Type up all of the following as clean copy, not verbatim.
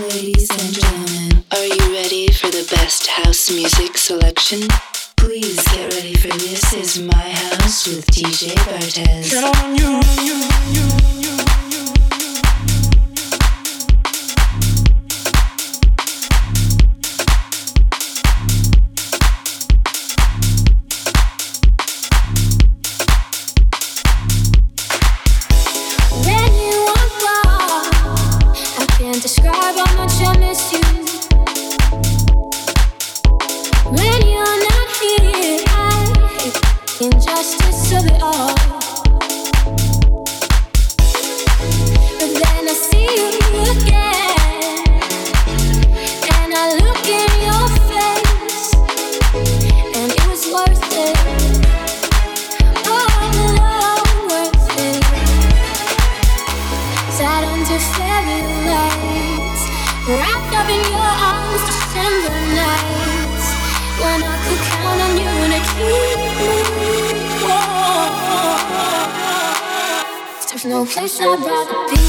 Ladies and gentlemen, are you ready for the best house music selection? Please get ready for This Is My House with DJ Bartez. Get on you. Describe how much I miss you. When you're not here, I hate the injustice of it all. But then I see you again, and I look in your face, and it was worth it. Oh, the love worth it. Sat under fairy lights, wrapped up in your arms, December nights, when I could count on you to keep me warm. There's no place I'd rather be.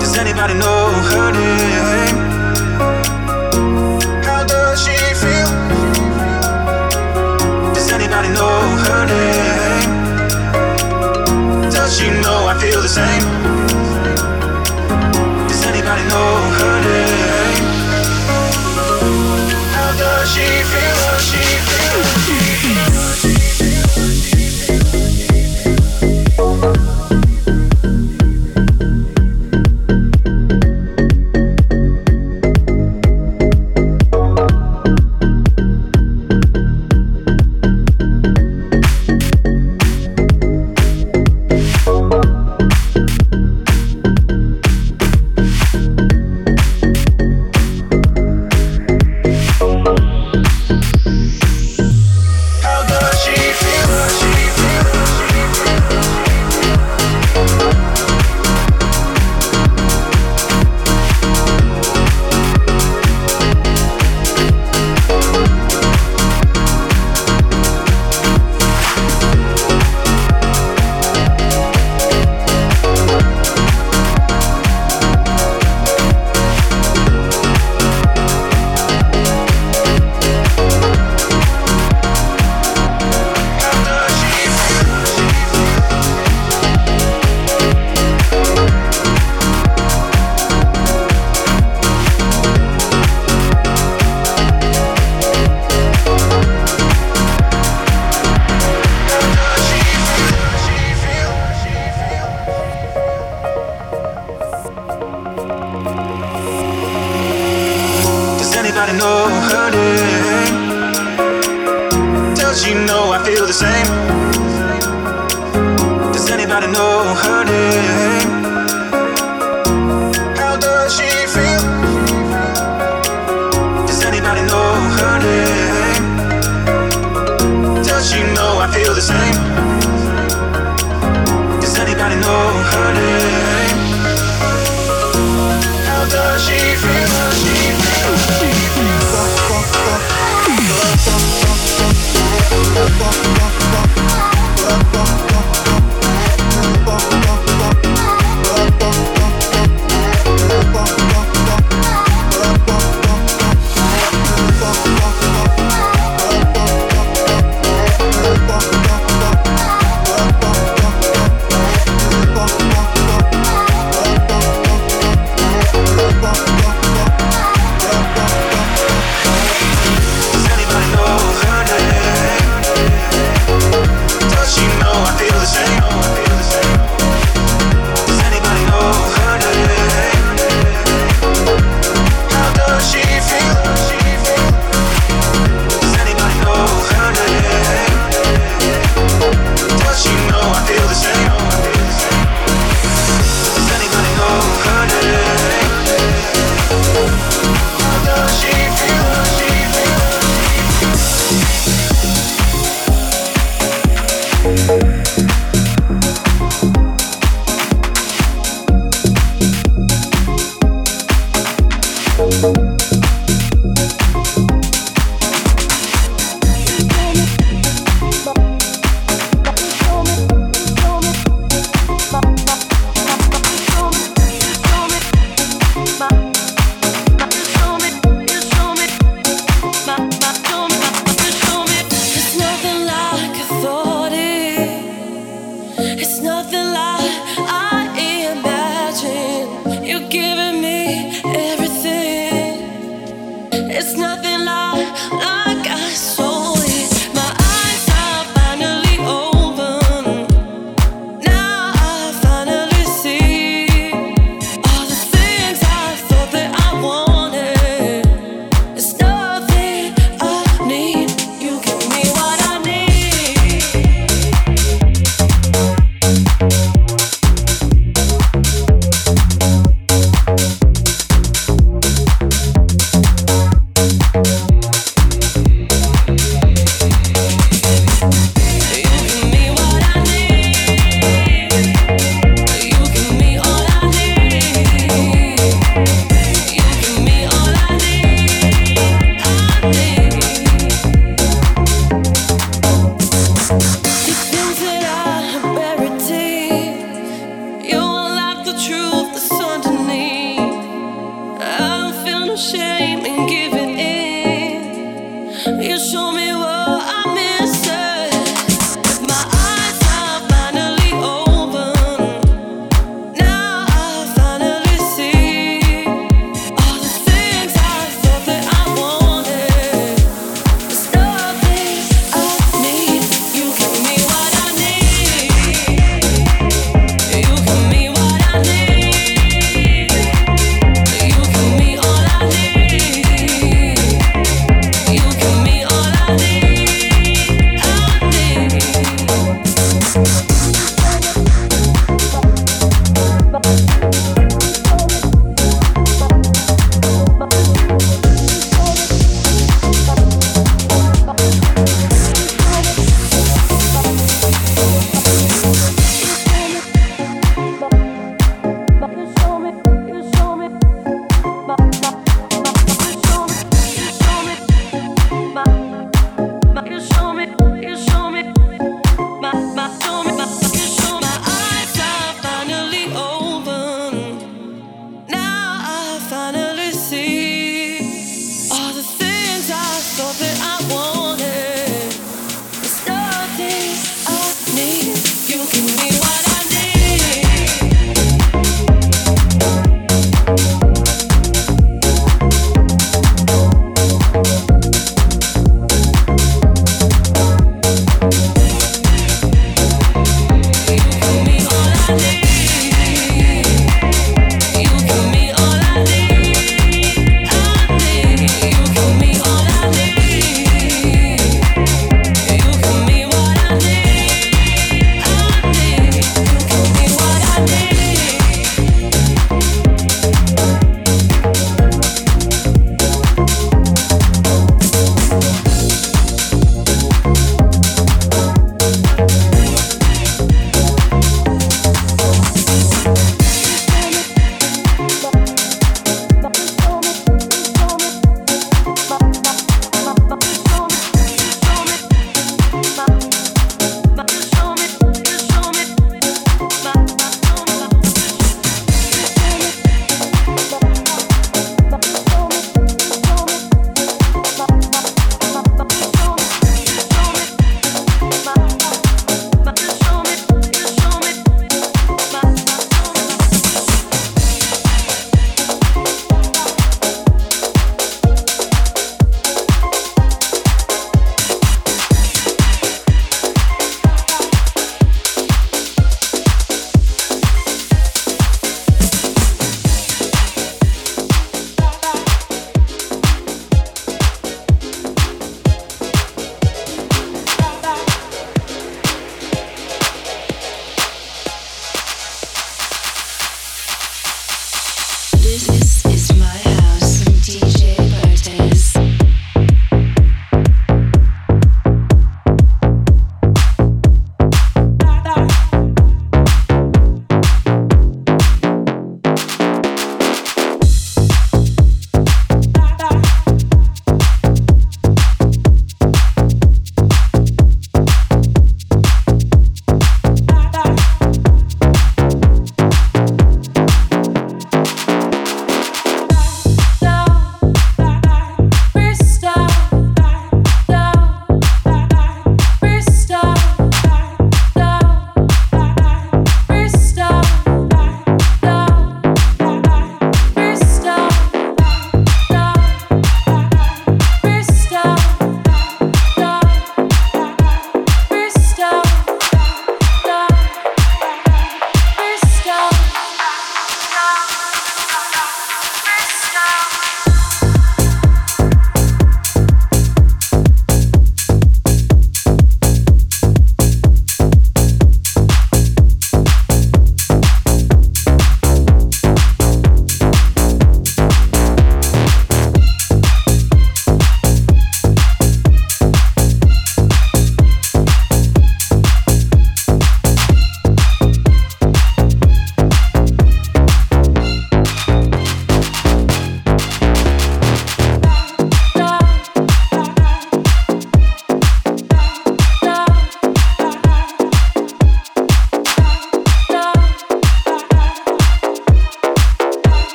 Does anybody know her name? I know her name? Does she know I feel the same? Does anybody know her name? How does she feel? Does she feel?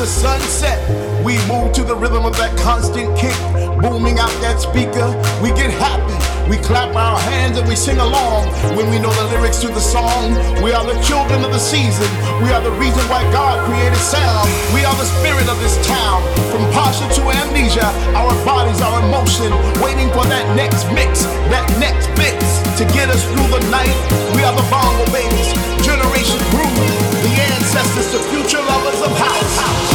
a sunset. We move to the rhythm of that constant kick, booming out that speaker. We get happy, we clap our hands and we sing along. When we know the lyrics to the song, we are the children of the season. We are the reason why God created sound. We are the spirit of this town. From passion to amnesia, our bodies are in motion, waiting for that next mix, that next bit to get us through the night. We are the Bongo Babies, Generation Group, the ancestors, the future lovers of house.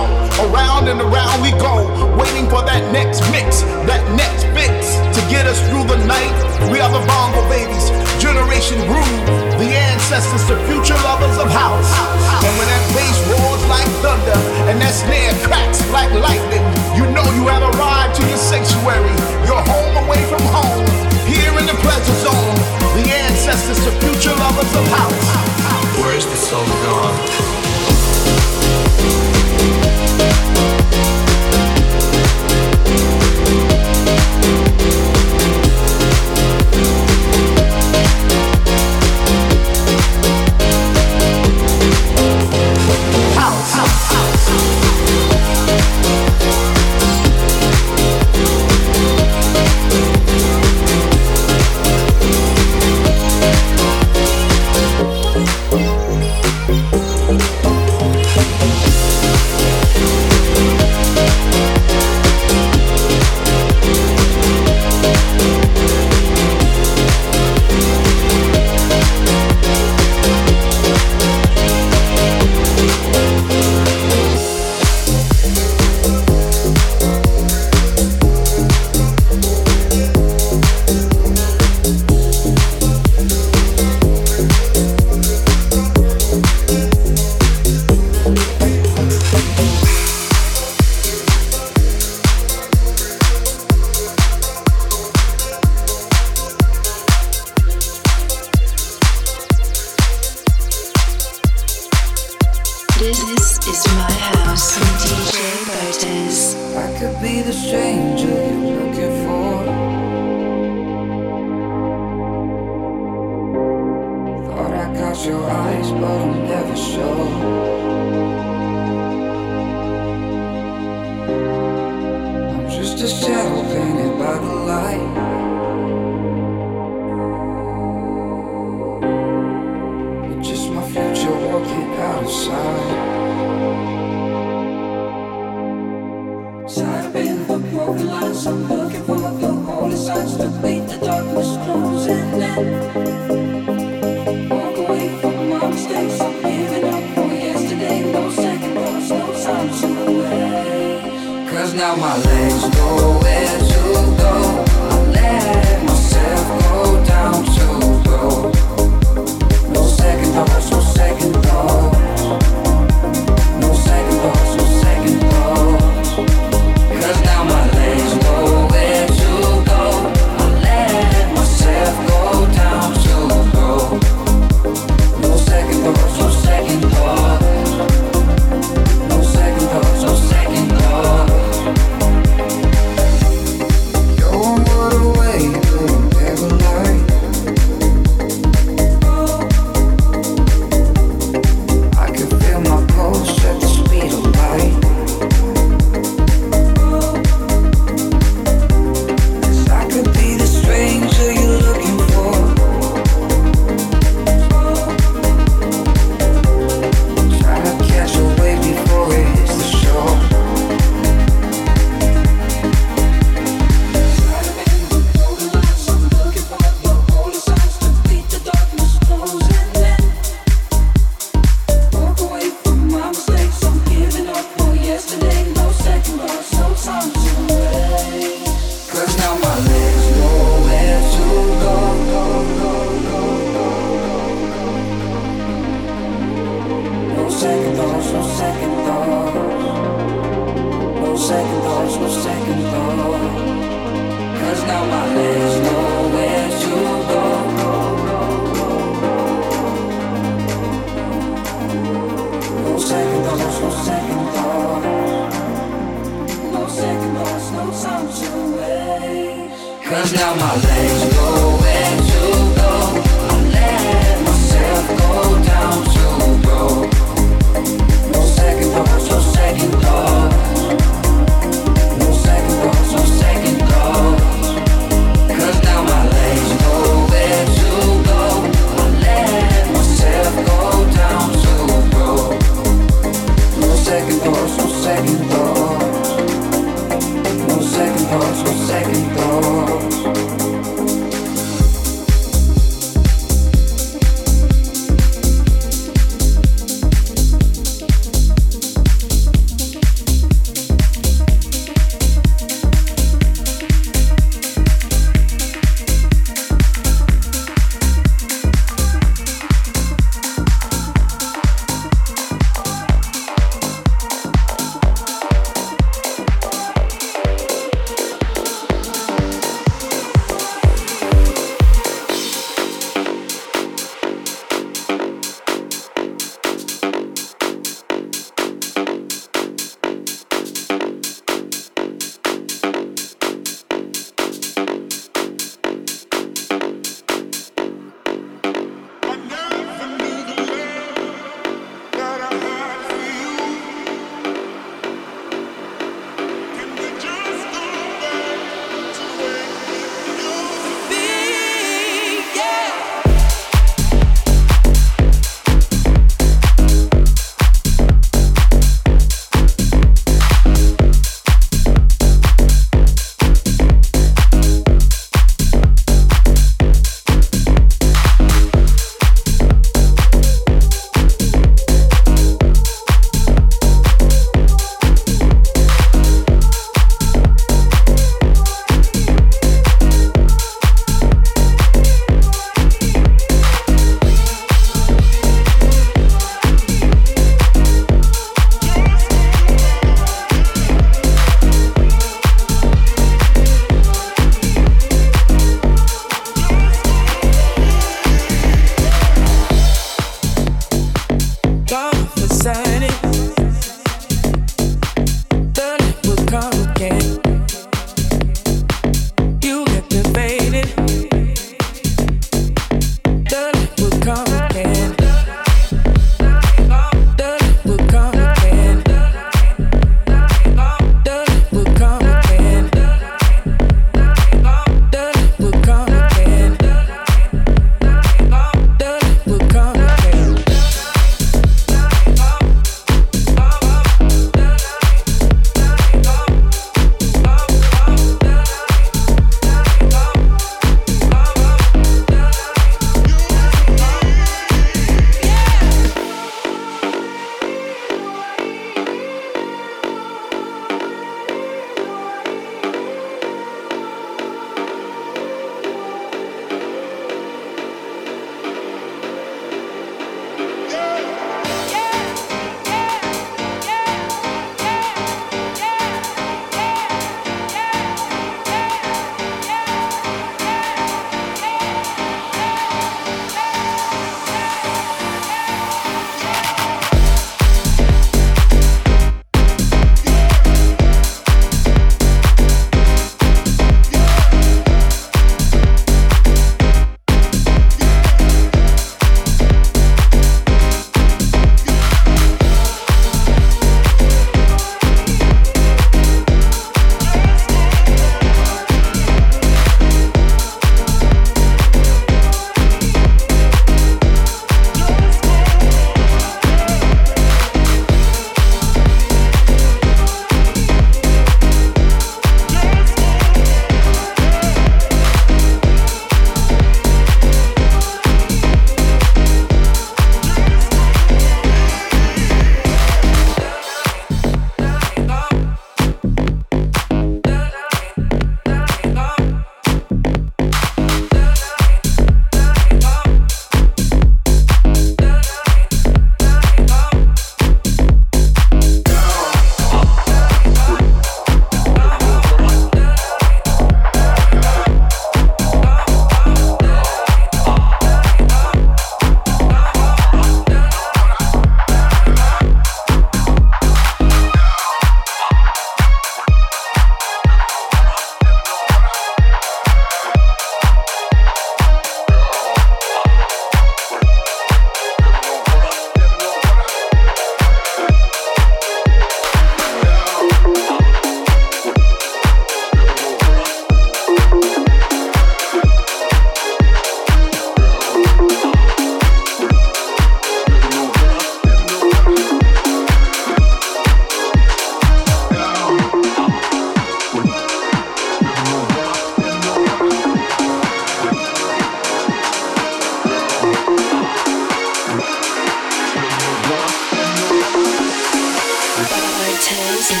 Let's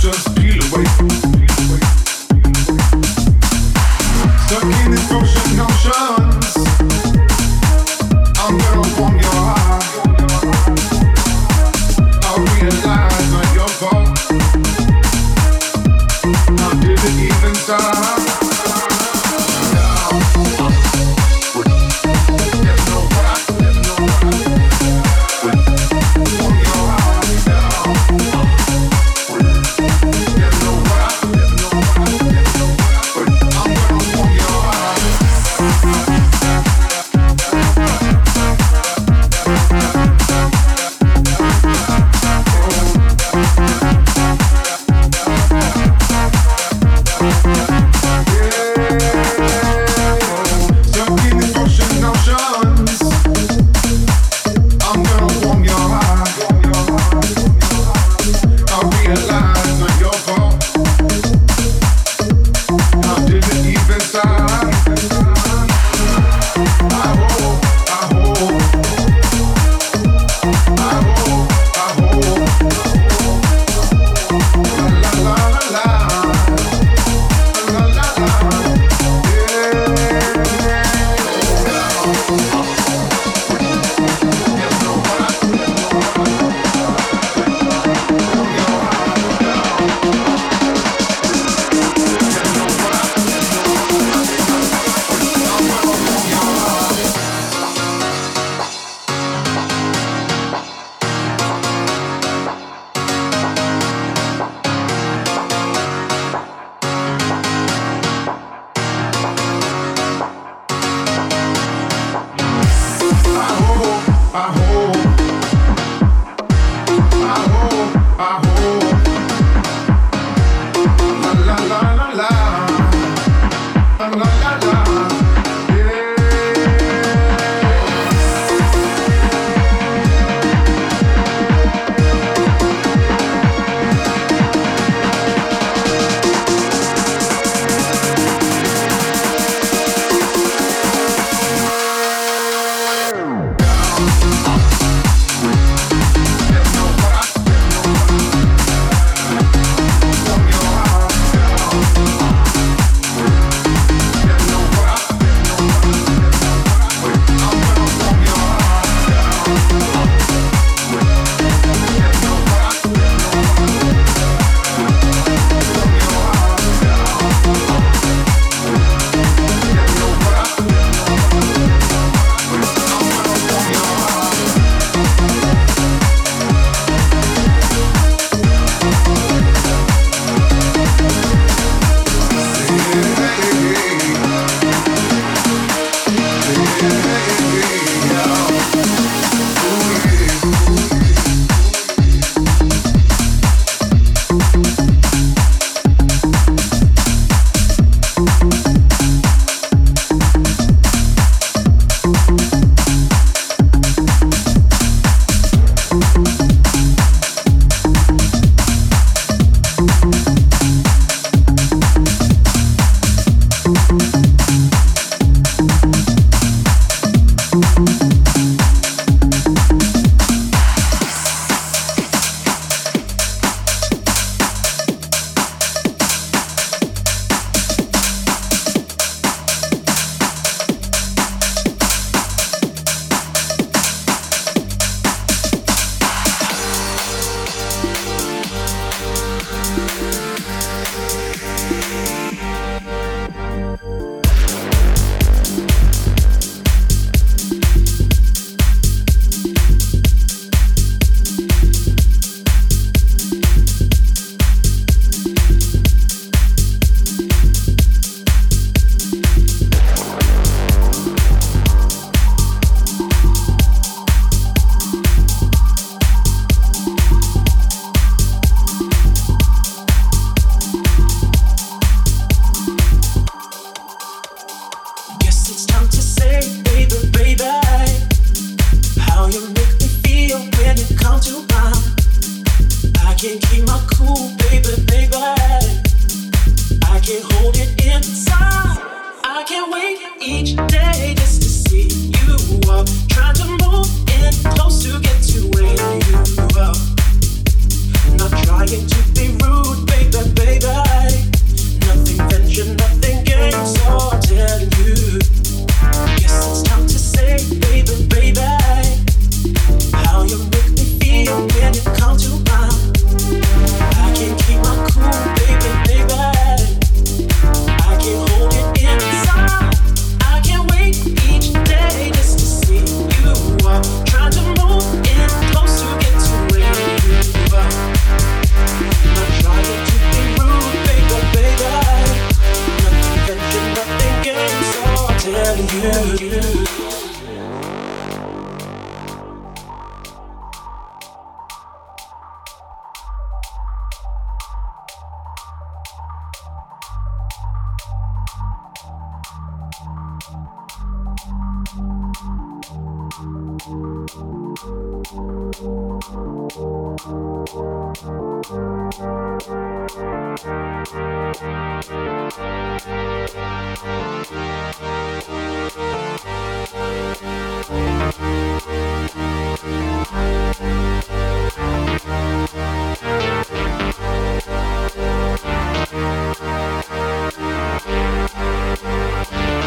just peel away.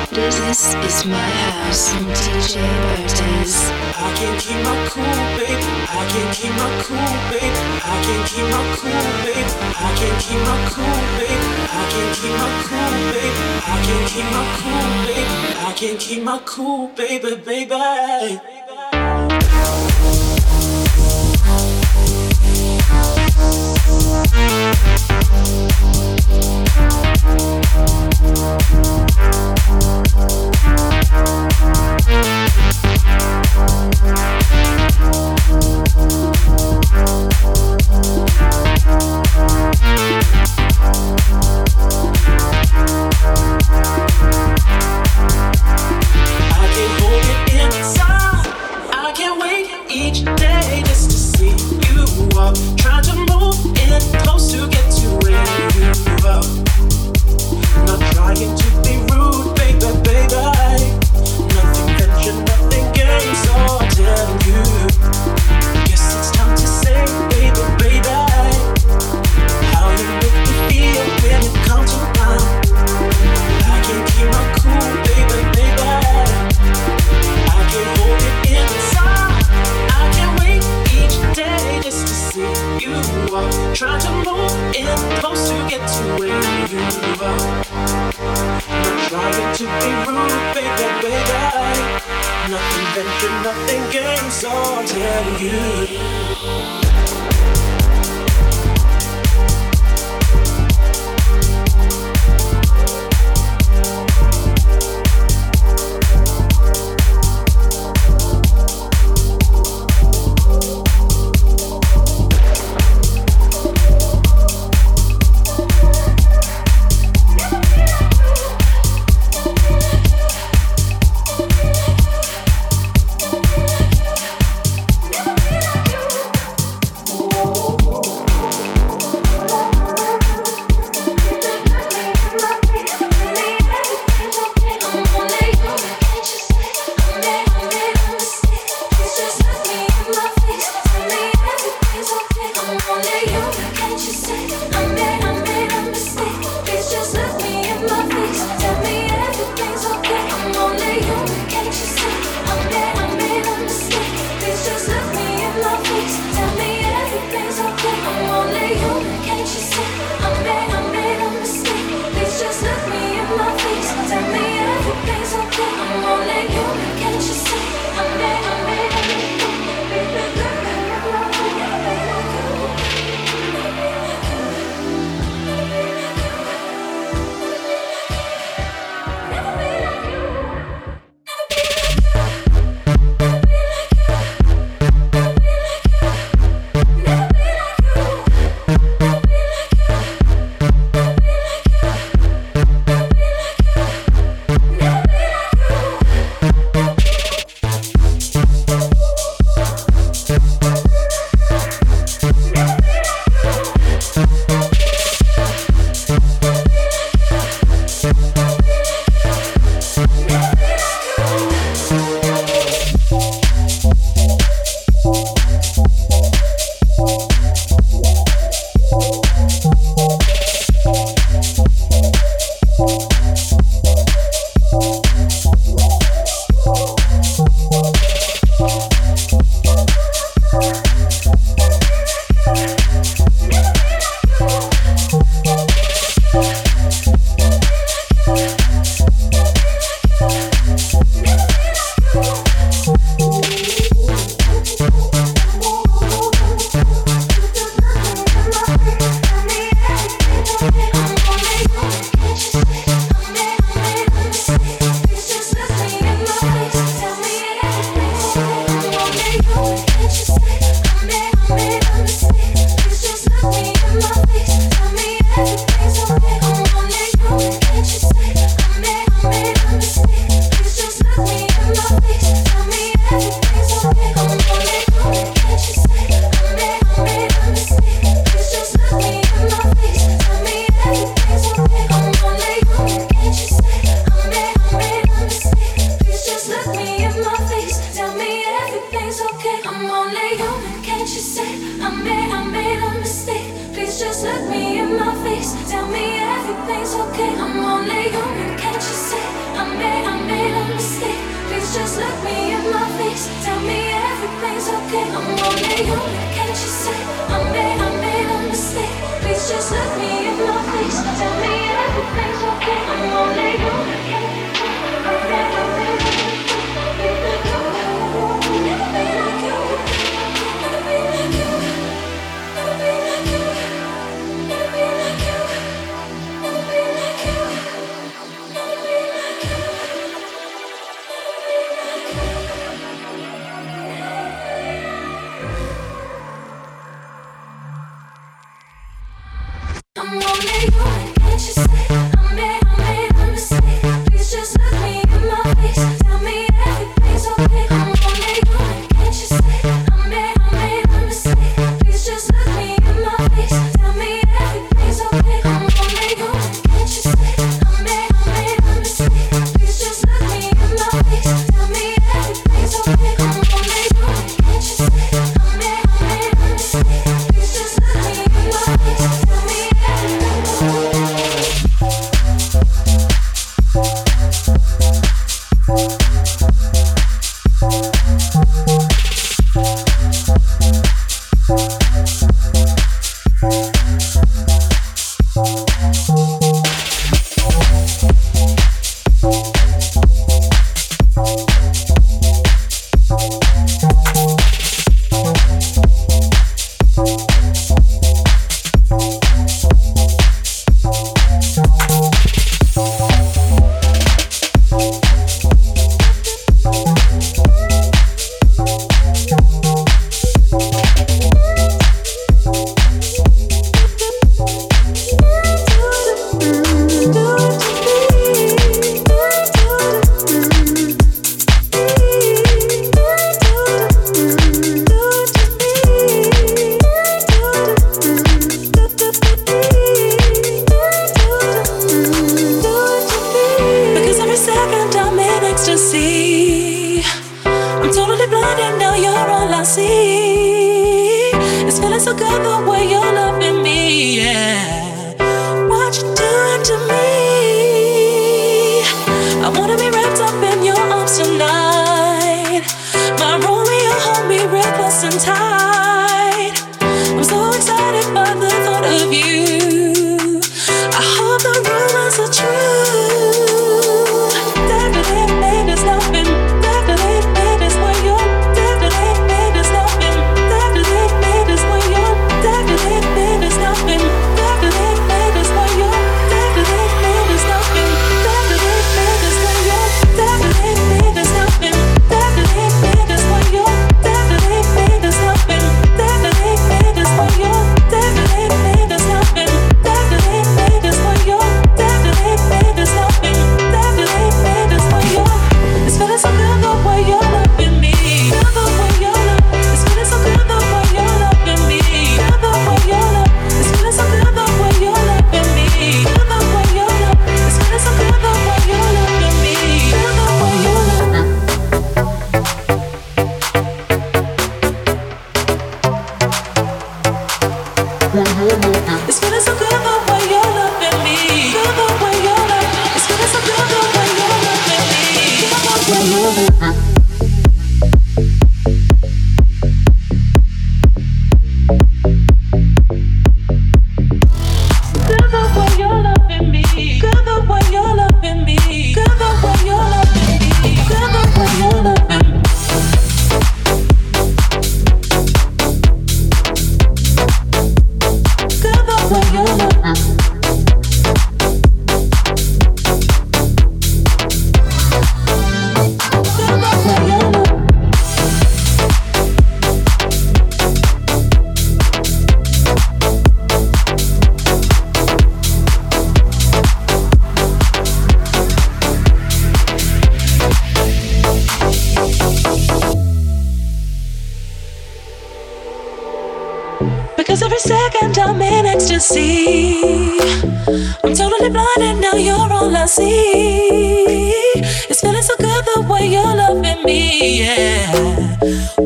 This is my house from TJ Burtis. I can't keep my cool, babe. I can't keep my cool, babe. I can't keep my cool, babe. I can't keep my cool, babe. I can't keep my cool, babe. I can't keep my cool, babe. I can't keep my cool, baby, baby.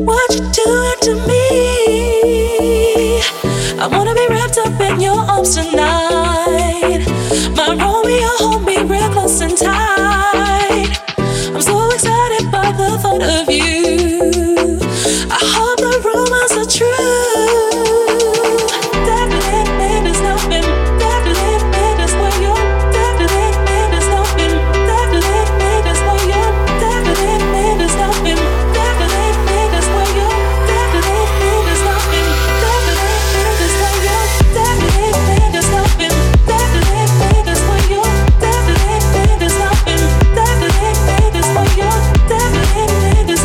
What you doing to me? hold me real close and tight. I'm so excited by the thought of you. I hope the rumors are true. That man is nothing. That man is not you. That man is nothing. That man is not you. That man is nothing. That man is not you. That man is nothing. That man is not you. That man is nothing. That man is not you. That man is nothing. That man is not you. That man is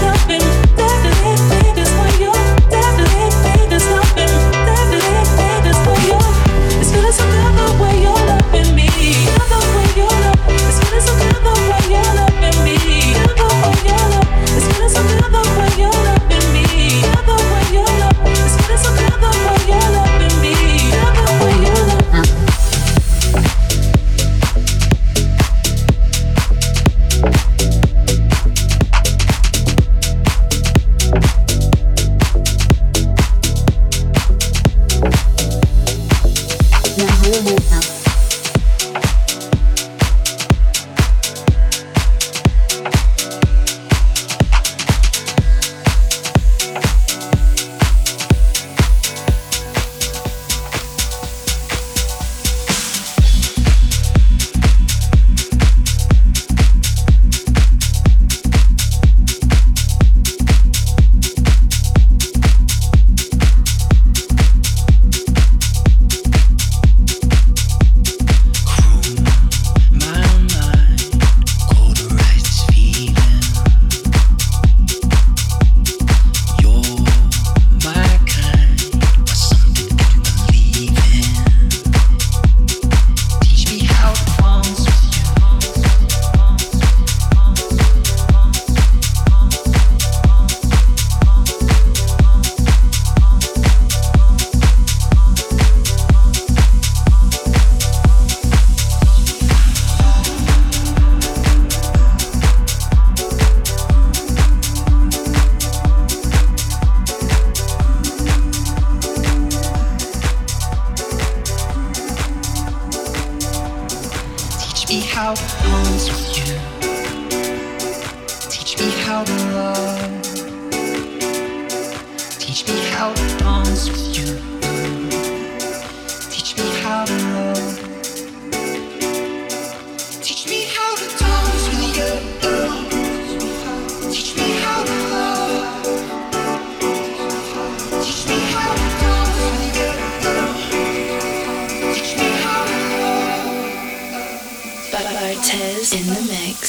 nothing. Bartez in the mix.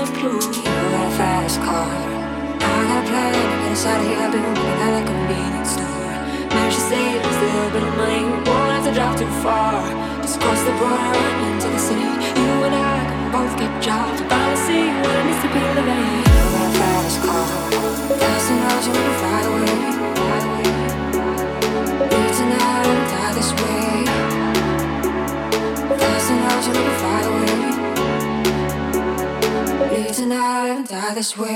the blue. You're a fast car, I got a plan to get us out of here. I've been working at a convenience store. Managed to save just a little bit of money. Won't have to drive too far. Just cross the border and into the city. You and I can both get jobs. Balancing what it means to be living. You're a fast car, 1,000 hours you wanna fly away. Live tonight and die this way. 1,000 hours you wanna fly away. Live tonight and die this way.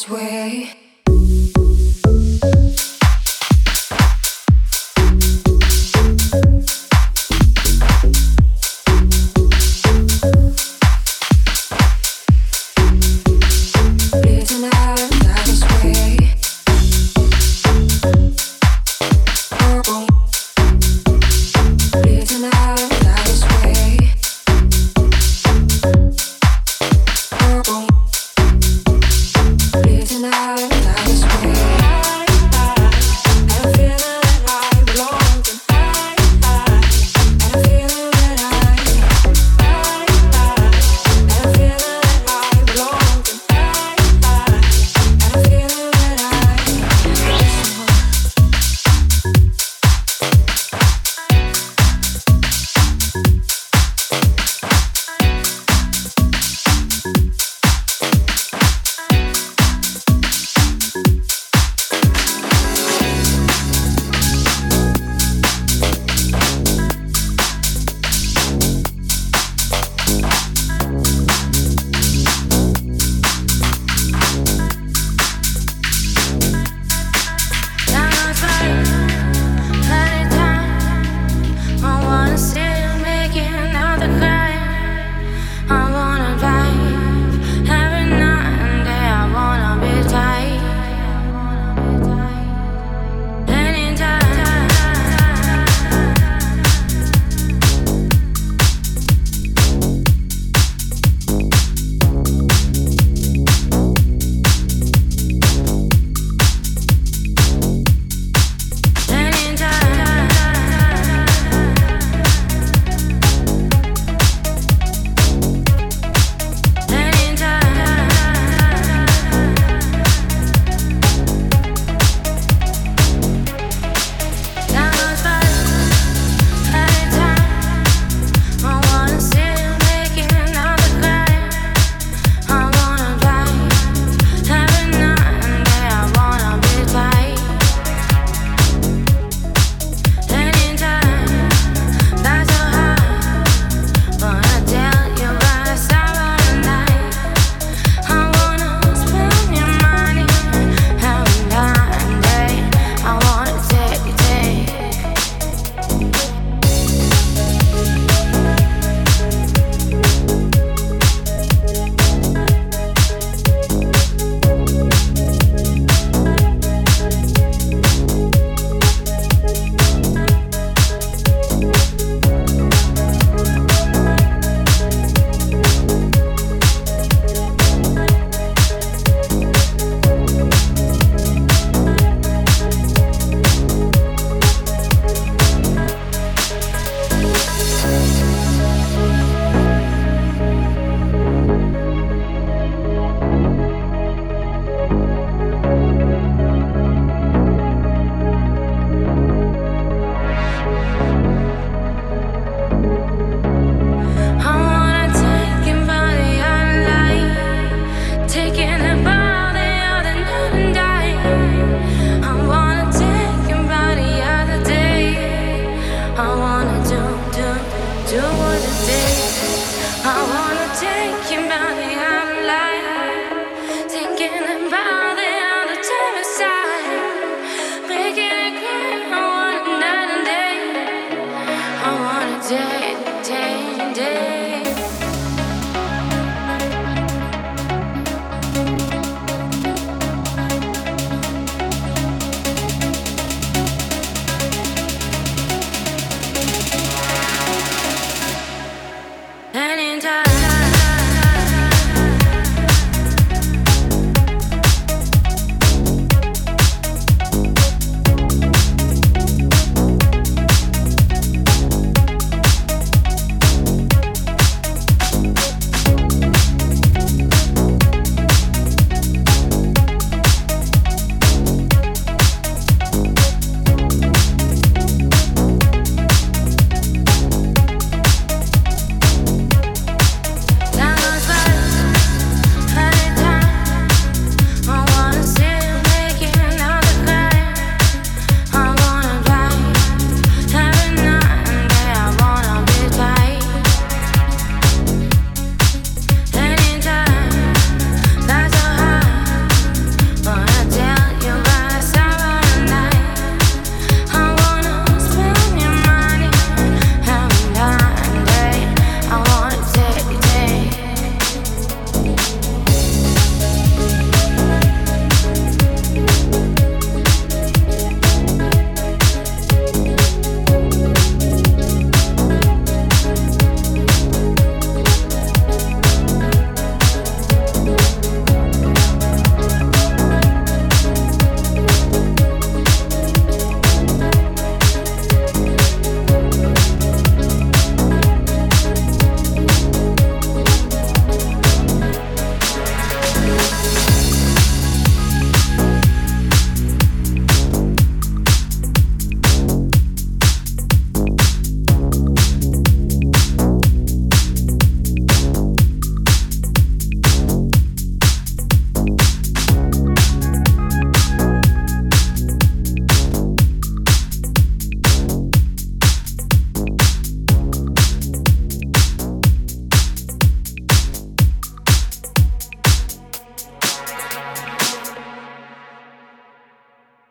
This way.